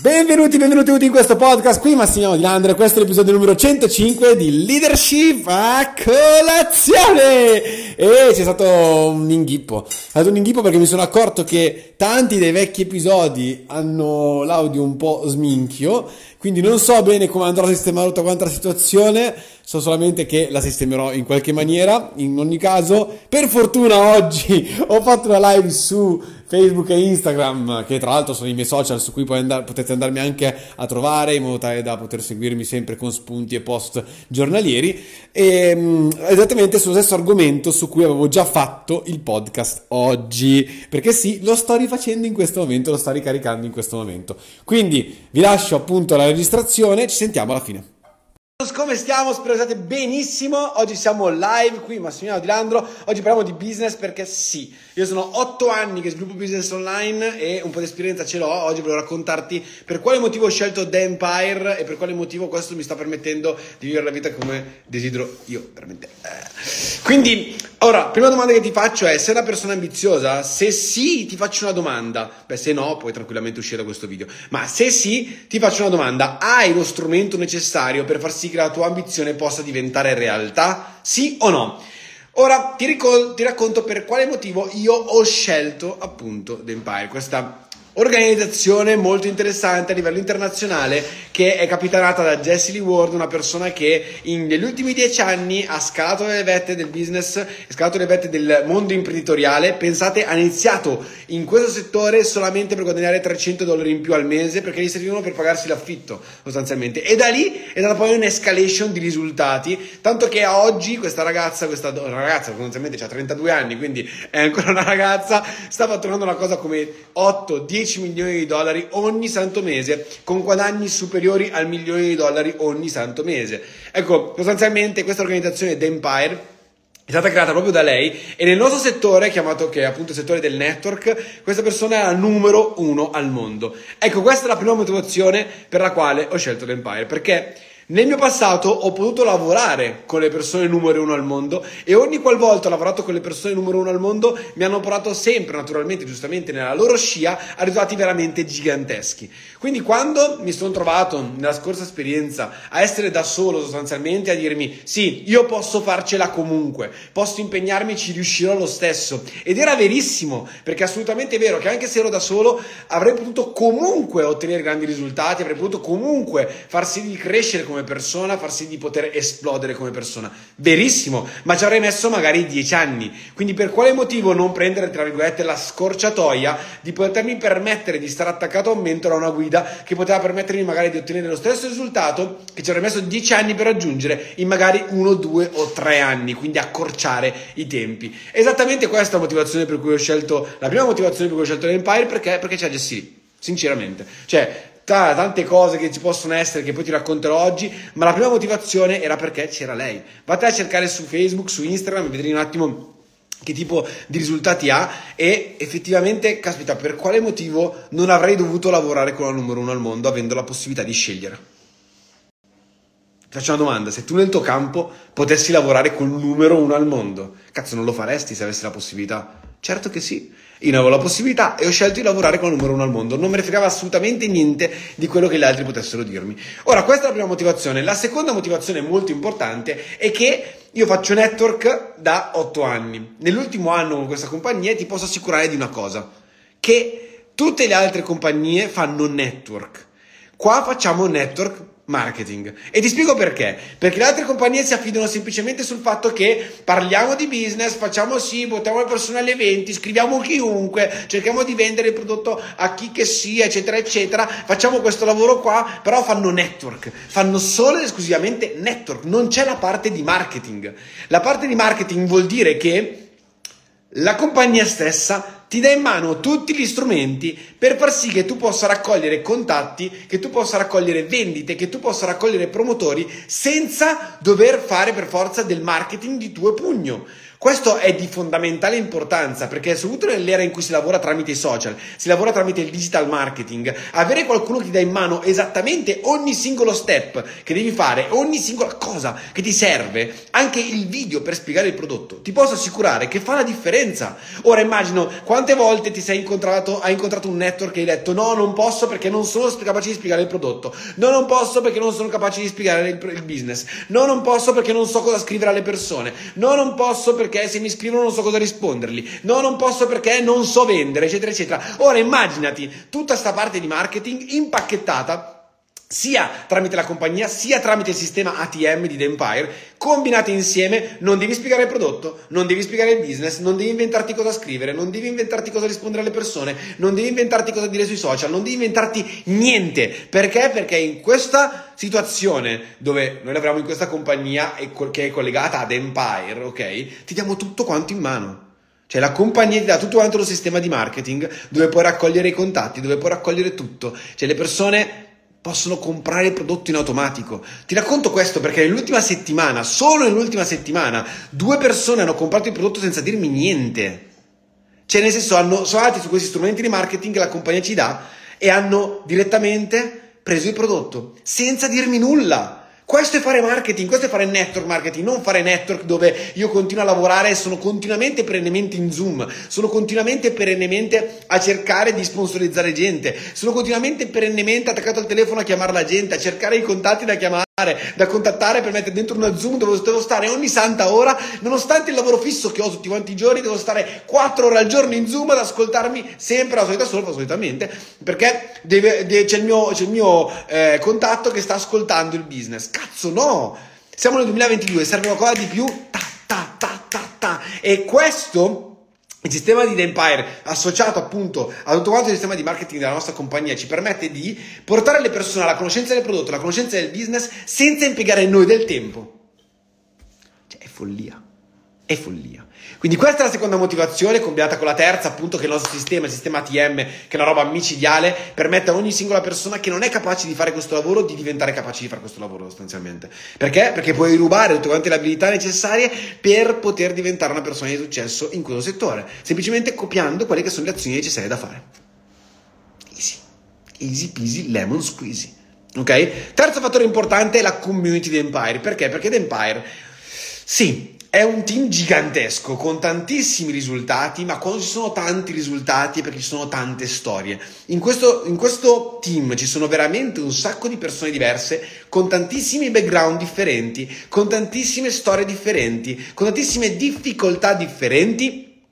Benvenuti tutti in questo podcast, qui Massimo Di Landro, questo è l'episodio numero 105 di Leadership a colazione! E c'è stato un inghippo, perché mi sono accorto che tanti dei vecchi episodi hanno l'audio un po' sminchio, quindi non so bene come andrò a sistemare tutta quanta la situazione, so solamente che la sistemerò in qualche maniera. In ogni caso, per fortuna oggi ho fatto una live su Facebook e Instagram, che tra l'altro sono i miei social su cui potete andarmi anche a trovare, in modo tale da poter seguirmi sempre con spunti e post giornalieri, esattamente sullo stesso argomento su cui avevo già fatto il podcast oggi, perché sì, lo sto rifacendo in questo momento, lo sto ricaricando in questo momento. Quindi vi lascio appunto la registrazione, ci sentiamo alla fine. Come stiamo? Spero che state benissimo. Oggi siamo live qui Massimiliano Di Landro. Oggi parliamo di business perché sì, io sono 8 anni che sviluppo business online e un po' di esperienza ce l'ho. Oggi volevo raccontarti per quale motivo ho scelto The Empire e per quale motivo questo mi sta permettendo di vivere la vita come desidero io, veramente. Quindi, ora, prima domanda che ti faccio è: sei una persona ambiziosa? Se sì, ti faccio una domanda. Beh, se no, puoi tranquillamente uscire da questo video. Ma se sì, ti faccio una domanda: hai lo strumento necessario per far sì che la tua ambizione possa diventare realtà? Sì o no? Ora ti racconto per quale motivo io ho scelto appunto The Empire, questa organizzazione molto interessante a livello internazionale che è capitanata da Jessie Lee Ward, una persona che negli ultimi 10 anni ha scalato le vette del business, ha scalato le vette del mondo imprenditoriale. Pensate, ha iniziato in questo settore solamente per guadagnare $300 in più al mese, perché gli servivano per pagarsi l'affitto sostanzialmente, e da lì è stata poi un'escalation di risultati, tanto che a oggi questa ragazza sostanzialmente ha 32 anni, quindi è ancora una ragazza, sta fatturando una cosa come 8-10 milioni di dollari ogni santo mese, con guadagni superiori al $1 milione ogni santo mese. Ecco, sostanzialmente questa organizzazione The Empire è stata creata proprio da lei, e nel nostro settore, chiamato che è appunto il settore del network, questa persona è la numero 1 al mondo. Ecco, questa è la prima motivazione per la quale ho scelto The Empire, perché nel mio passato ho potuto lavorare con le persone numero 1 al mondo, e ogni qualvolta ho lavorato con le persone numero 1 al mondo mi hanno portato sempre, naturalmente, giustamente, nella loro scia, a risultati veramente giganteschi. Quindi quando mi sono trovato nella scorsa esperienza a essere da solo sostanzialmente, a dirmi sì, io posso farcela comunque, posso impegnarmi, ci riuscirò lo stesso, ed era verissimo, perché è assolutamente vero che anche se ero da solo avrei potuto comunque ottenere grandi risultati, avrei potuto comunque farsi di crescere come persona, farsi di poter esplodere come persona, verissimo, ma ci avrei messo magari 10 anni. Quindi per quale motivo non prendere, tra virgolette, la scorciatoia di potermi permettere di stare attaccato a un mentore, a una guida che poteva permettermi magari di ottenere lo stesso risultato che ci avrei messo 10 anni per raggiungere in magari 1, 2 o 3 anni, quindi accorciare i tempi. Esattamente questa è la motivazione per cui ho scelto, la prima motivazione per cui ho scelto l'Empire, perché c'è Jessie, sinceramente, cioè tante cose che ci possono essere, che poi ti racconterò oggi, ma la prima motivazione era perché c'era lei. Vate a cercare su Facebook, su Instagram, e vedrete un attimo che tipo di risultati ha, e effettivamente, caspita, per quale motivo non avrei dovuto lavorare con la numero 1 al mondo avendo la possibilità di scegliere? Ti faccio una domanda: se tu nel tuo campo potessi lavorare con il numero 1 al mondo, cazzo, non lo faresti se avessi la possibilità? Certo che sì. Io ne avevo la possibilità e ho scelto di lavorare con il numero 1 al mondo. Non me ne fregava assolutamente niente di quello che gli altri potessero dirmi. Ora, questa è la prima motivazione. La seconda motivazione molto importante è che io faccio network da 8 anni. Nell'ultimo anno con questa compagnia ti posso assicurare di una cosa: che tutte le altre compagnie fanno network. Qua facciamo network marketing, e ti spiego perché. Perché le altre compagnie si affidano semplicemente sul fatto che parliamo di business, facciamo sì, portiamo le persone agli eventi, scriviamo chiunque, cerchiamo di vendere il prodotto a chi che sia, eccetera eccetera, facciamo questo lavoro qua, però fanno network, fanno solo ed esclusivamente network, non c'è la parte di marketing. La parte di marketing vuol dire che la compagnia stessa ti dà in mano tutti gli strumenti per far sì che tu possa raccogliere contatti, che tu possa raccogliere vendite, che tu possa raccogliere promotori senza dover fare per forza del marketing di tuo pugno. Questo è di fondamentale importanza, perché soprattutto nell'era in cui si lavora tramite i social, si lavora tramite il digital marketing, avere qualcuno che ti dà in mano esattamente ogni singolo step che devi fare, ogni singola cosa che ti serve, anche il video per spiegare il prodotto, ti posso assicurare che fa la differenza. Ora immagino quante volte ti sei incontrato, hai incontrato un network e hai detto no, non posso perché non sono capace di spiegare il prodotto, no, non posso perché non sono capace di spiegare il business, no, non posso perché non so cosa scrivere alle persone, no, non posso perché se mi scrivono non so cosa risponderli, no, non posso perché non so vendere, eccetera, eccetera. Ora immaginati tutta sta parte di marketing impacchettata sia tramite la compagnia, sia tramite il sistema ATM di The Empire, combinate insieme. Non devi spiegare il prodotto, non devi spiegare il business, non devi inventarti cosa scrivere, non devi inventarti cosa rispondere alle persone, non devi inventarti cosa dire sui social, non devi inventarti niente. Perché? Perché in questa situazione dove noi lavoriamo in questa compagnia che è collegata a The Empire, ok? Ti diamo tutto quanto in mano. Cioè la compagnia ti dà tutto quanto lo sistema di marketing, dove puoi raccogliere i contatti, dove puoi raccogliere tutto. Cioè le persone possono comprare il prodotto in automatico. Ti racconto questo perché nell'ultima settimana, solo nell'ultima settimana, 2 persone hanno comprato il prodotto senza dirmi niente. Cioè nel senso, sono andati su questi strumenti di marketing che la compagnia ci dà e hanno direttamente preso il prodotto senza dirmi nulla. Questo è fare marketing, questo è fare network marketing, non fare network dove io continuo a lavorare e sono continuamente perennemente in Zoom, sono continuamente perennemente a cercare di sponsorizzare gente, sono continuamente perennemente attaccato al telefono a chiamare la gente, a cercare i contatti da chiamare, da contattare per mettere dentro una Zoom dove devo stare ogni santa ora, nonostante il lavoro fisso che ho tutti quanti i giorni, devo stare 4 ore al giorno in Zoom ad ascoltarmi sempre la solita solfa, solitamente, perché c'è il mio contatto che sta ascoltando il business. Cazzo no! Siamo nel 2022, serve una cosa di più, e questo... Il sistema di The Empire, associato appunto a tutto quanto il sistema di marketing della nostra compagnia, ci permette di portare le persone alla conoscenza del prodotto, alla conoscenza del business, senza impiegare noi del tempo. Cioè, è follia. È follia. Quindi questa è la seconda motivazione, combinata con la terza, appunto, che il nostro sistema, il sistema ATM, che è una roba micidiale, permette a ogni singola persona che non è capace di fare questo lavoro di diventare capace di fare questo lavoro, sostanzialmente. Perché? Perché puoi rubare tutte quante le abilità necessarie per poter diventare una persona di successo in questo settore, semplicemente copiando quelle che sono le azioni necessarie da fare. Easy. Easy peasy lemon squeezy. Ok? Terzo fattore importante è la community The Empire. Perché? Perché The Empire, sì, è un team gigantesco con tantissimi risultati, ma quando ci sono tanti risultati è perché ci sono tante storie. In questo team ci sono veramente un sacco di persone diverse, con tantissimi background differenti, con tantissime storie differenti, con tantissime difficoltà differenti,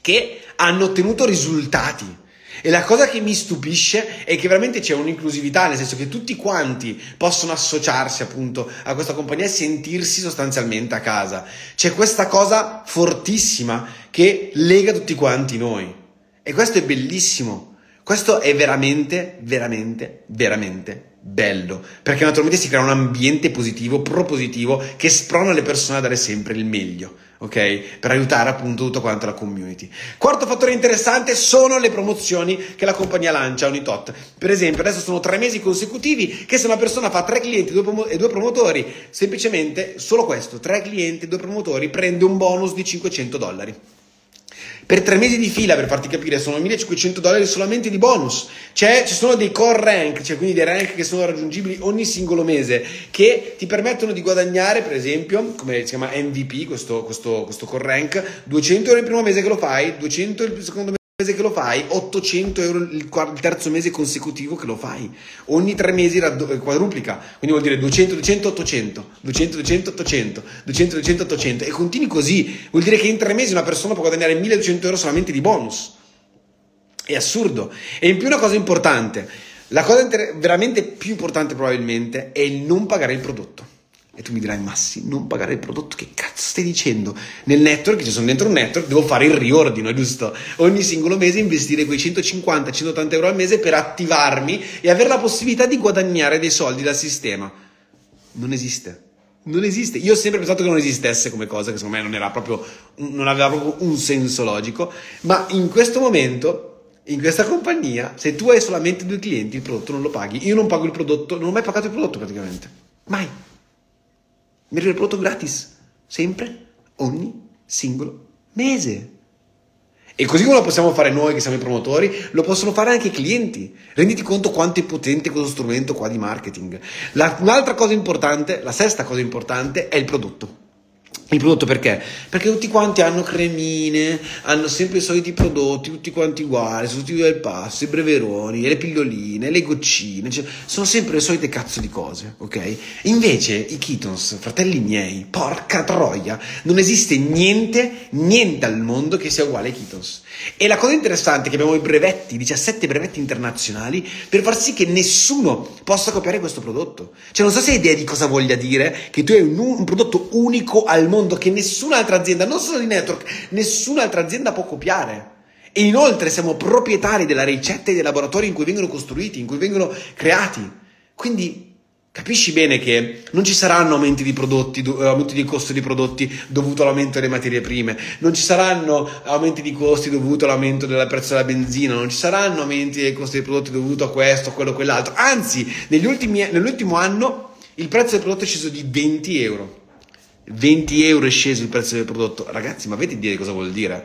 che hanno ottenuto risultati. E la cosa che mi stupisce è che veramente c'è un'inclusività, nel senso che tutti quanti possono associarsi appunto a questa compagnia e sentirsi sostanzialmente a casa. C'è questa cosa fortissima che lega tutti quanti noi. E questo è bellissimo. Questo è veramente, veramente, veramente bello, perché naturalmente si crea un ambiente positivo, propositivo, che sprona le persone a dare sempre il meglio, ok? Per aiutare appunto tutto quanto la community. Quarto fattore interessante sono le promozioni che la compagnia lancia ogni tot. Per esempio, adesso sono 3 mesi consecutivi che se una persona fa 3 clienti e 2 promotori, semplicemente solo questo, 3 clienti e 2 promotori, prende un bonus di $500. Per 3 mesi di fila, per farti capire, sono $1.500 solamente di bonus. Ci sono dei core rank, cioè quindi dei rank che sono raggiungibili ogni singolo mese, che ti permettono di guadagnare, per esempio, come si chiama MVP, questo core rank, €200 il primo mese che lo fai, €200 il secondo mese che lo fai, €800 il terzo mese consecutivo che lo fai. Ogni 3 mesi quadruplica, quindi vuol dire 200, 200, 800, 200, 200, 800, 200, 200, 800, e continui così. Vuol dire che in 3 mesi una persona può guadagnare €1.200 solamente di bonus. È assurdo. E in più una cosa importante, la cosa veramente più importante probabilmente è il non pagare il prodotto. E tu mi dirai, ma sì, non pagare il prodotto, che cazzo stai dicendo? Nel network, ci sono dentro un network, devo fare il riordino, giusto? Ogni singolo mese investire quei 150-180 € al mese per attivarmi e avere la possibilità di guadagnare dei soldi dal sistema. Non esiste. Non esiste. Io ho sempre pensato che non esistesse come cosa, che secondo me non aveva proprio un senso logico, ma in questo momento, in questa compagnia, se tu hai solamente 2 clienti, il prodotto non lo paghi. Io non pago il prodotto, non ho mai pagato il prodotto praticamente. Mai. Mi arriva il prodotto gratis, sempre, ogni singolo mese. E così come lo possiamo fare noi che siamo i promotori, lo possono fare anche i clienti. Renditi conto quanto è potente questo strumento qua di marketing. Un'altra cosa importante, la sesta cosa importante, è il prodotto. Il prodotto perché? Perché tutti quanti hanno cremine, hanno sempre i soliti prodotti, tutti quanti uguali, sono tutti del passo, i breveroni, le pilloline, le goccine, cioè, sono sempre le solite cazzo di cose, ok? Invece i Ketons, fratelli miei, porca troia, non esiste niente al mondo che sia uguale ai Ketons. E la cosa interessante è che abbiamo i brevetti, 17 brevetti internazionali, per far sì che nessuno possa copiare questo prodotto. Cioè non so se hai idea di cosa voglia dire che tu hai un prodotto unico al mondo, che nessun'altra azienda, non solo di network, nessun'altra azienda può copiare. E inoltre siamo proprietari della ricetta e dei laboratori in cui vengono costruiti, in cui vengono creati. Quindi capisci bene che non ci saranno aumenti di prodotti, aumenti di costo di prodotti dovuto all'aumento delle materie prime, non ci saranno aumenti di costi dovuto all'aumento del prezzo della benzina, non ci saranno aumenti dei costi dei prodotti dovuto a questo, a quello, a quell'altro. Anzi, nell'ultimo anno il prezzo del prodotto è sceso di 20 euro. 20 euro è sceso il prezzo del prodotto. Ragazzi, ma avete idea di cosa vuol dire?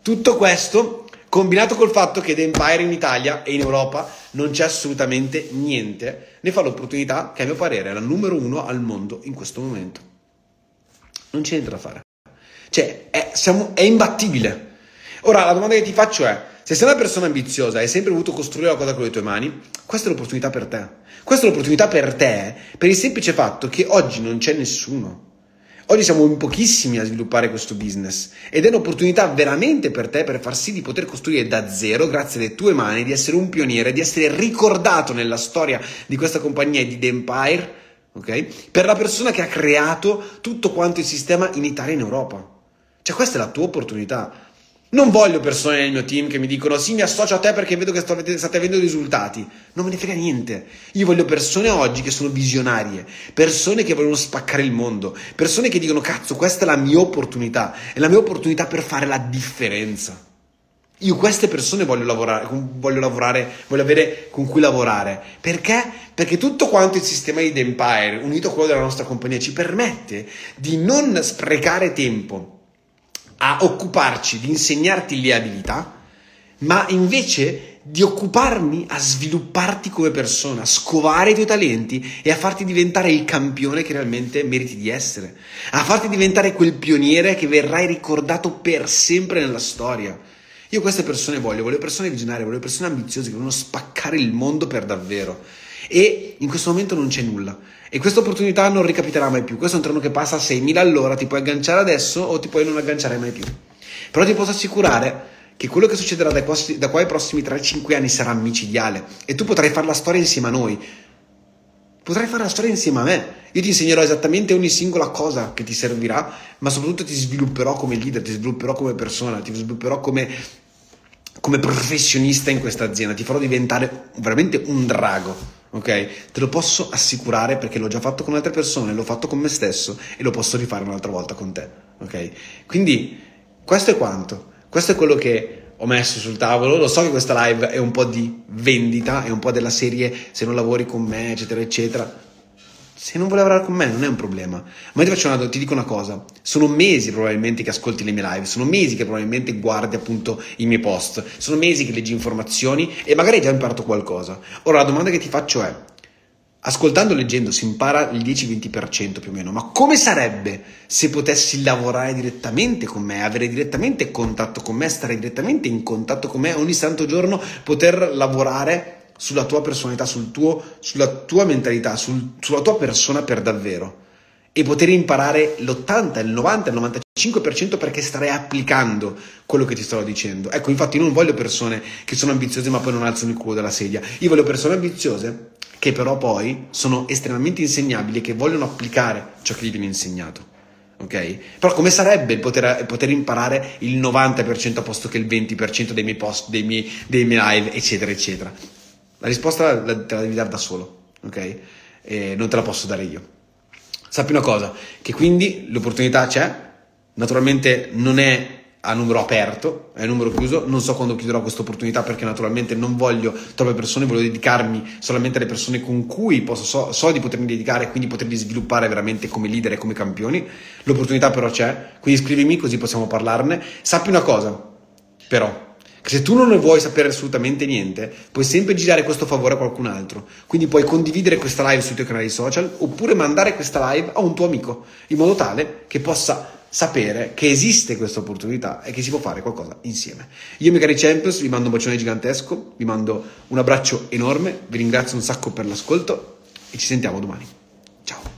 Tutto questo combinato col fatto che The Empire in Italia e in Europa non c'è assolutamente niente, ne fa l'opportunità che a mio parere è la numero uno al mondo in questo momento. Non c'è niente da fare. Cioè è imbattibile. Ora la domanda che ti faccio è: se sei una persona ambiziosa e hai sempre voluto costruire la cosa con le tue mani, questa è l'opportunità per te. Questa è l'opportunità per te per il semplice fatto che oggi non c'è nessuno. Oggi siamo in pochissimi a sviluppare questo business ed è un'opportunità veramente per te per far sì di poter costruire da zero, grazie alle tue mani, di essere un pioniere, di essere ricordato nella storia di questa compagnia e di The Empire, okay? Per la persona che ha creato tutto quanto il sistema in Italia e in Europa. Cioè questa è la tua opportunità. Non voglio persone nel mio team che mi dicono sì, mi associo a te perché vedo che state avendo risultati. Non me ne frega niente. Io voglio persone oggi che sono visionarie, persone che vogliono spaccare il mondo, persone che dicono cazzo, questa è la mia opportunità, è la mia opportunità per fare la differenza. Io queste persone voglio avere con cui lavorare. Perché? Perché tutto quanto il sistema di The Empire unito a quello della nostra compagnia ci permette di non sprecare tempo a occuparci di insegnarti le abilità, ma invece di occuparmi a svilupparti come persona, a scovare i tuoi talenti e a farti diventare il campione che realmente meriti di essere, a farti diventare quel pioniere che verrai ricordato per sempre nella storia. Io queste persone voglio persone visionarie, voglio persone ambiziose che vogliono spaccare il mondo per davvero. E in questo momento non c'è nulla e questa opportunità non ricapiterà mai più. Questo è un treno che passa a 6.000 all'ora, ti puoi agganciare adesso o ti puoi non agganciare mai più, però ti posso assicurare che quello che succederà da qua ai prossimi 3-5 anni sarà micidiale e tu potrai fare la storia insieme a noi, potrai fare la storia insieme a me. Io ti insegnerò esattamente ogni singola cosa che ti servirà, ma soprattutto ti svilupperò come leader, ti svilupperò come persona, ti svilupperò come professionista in questa azienda, ti farò diventare veramente un drago. Ok? Te lo posso assicurare perché l'ho già fatto con altre persone, l'ho fatto con me stesso e lo posso rifare un'altra volta con te. Ok? Quindi questo è quanto. Questo è quello che ho messo sul tavolo. Lo so che questa live è un po' di vendita, è un po' della serie se non lavori con me, eccetera, eccetera. Se non vuoi lavorare con me non è un problema. Ma io ti dico una cosa: sono mesi probabilmente che ascolti le mie live, sono mesi che probabilmente guardi appunto i miei post, sono mesi che leggi informazioni e magari hai già imparato qualcosa. Ora la domanda che ti faccio è: ascoltando e leggendo si impara il 10-20% più o meno, ma come sarebbe se potessi lavorare direttamente con me, avere direttamente contatto con me, stare direttamente in contatto con me ogni santo giorno, poter lavorare sulla tua personalità, sulla tua mentalità, sulla tua persona per davvero e poter imparare l'80, il 90, il 95% perché starei applicando quello che ti sto dicendo. Ecco, infatti io non voglio persone che sono ambiziose ma poi non alzano il culo dalla sedia. Io voglio persone ambiziose che però poi sono estremamente insegnabili e che vogliono applicare ciò che gli viene insegnato. Ok? Però come sarebbe il poter imparare il 90% a posto che il 20% dei miei post, dei miei live, eccetera, eccetera? La risposta te la devi dare da solo, ok? E non te la posso dare io. Sappi una cosa, che quindi l'opportunità c'è, naturalmente non è a numero aperto e a numero chiuso. Non so quando chiuderò questa opportunità, perché naturalmente non voglio troppe persone, voglio dedicarmi solamente alle persone con cui posso, so di potermi dedicare e quindi poterli sviluppare veramente come leader e come campioni. L'opportunità però c'è, quindi scrivimi così possiamo parlarne. Sappi una cosa però, che se tu non ne vuoi sapere assolutamente niente, puoi sempre girare questo favore a qualcun altro. Quindi puoi condividere questa live sui tuoi canali social, oppure mandare questa live a un tuo amico, in modo tale che possa sapere che esiste questa opportunità e che si può fare qualcosa insieme. Io, miei cari Champions, vi mando un bacione gigantesco, vi mando un abbraccio enorme, vi ringrazio un sacco per l'ascolto e ci sentiamo domani. Ciao.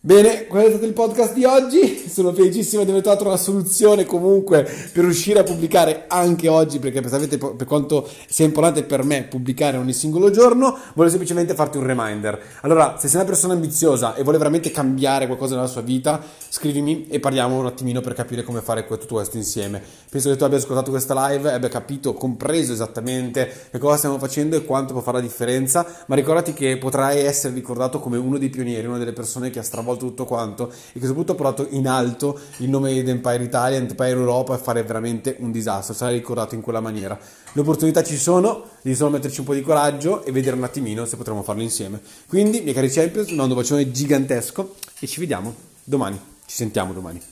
Bene, questo è stato il podcast di oggi. Sono felicissimo di aver trovato una soluzione comunque per riuscire a pubblicare anche oggi, perché sapete per quanto sia importante per me pubblicare ogni singolo giorno. Volevo semplicemente farti un reminder. Allora, se sei una persona ambiziosa e vuole veramente cambiare qualcosa nella sua vita, scrivimi e parliamo un attimino per capire come fare tutto questo insieme. Penso che tu abbia ascoltato questa live e abbia capito, compreso esattamente che cosa stiamo facendo e quanto può fare la differenza, ma ricordati che potrai essere ricordato come uno dei pionieri, una delle persone che ha stravolto tutto quanto e che soprattutto ha portato in alto il nome di Empire Italia, Empire Europa, e fare veramente un disastro. Sarà ricordato in quella maniera. Le opportunità ci sono, devi solo metterci un po' di coraggio e vedere un attimino se potremo farlo insieme. Quindi, miei cari Champions, vi mando un bacione gigantesco e ci vediamo domani, ci sentiamo domani.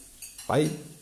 Bye!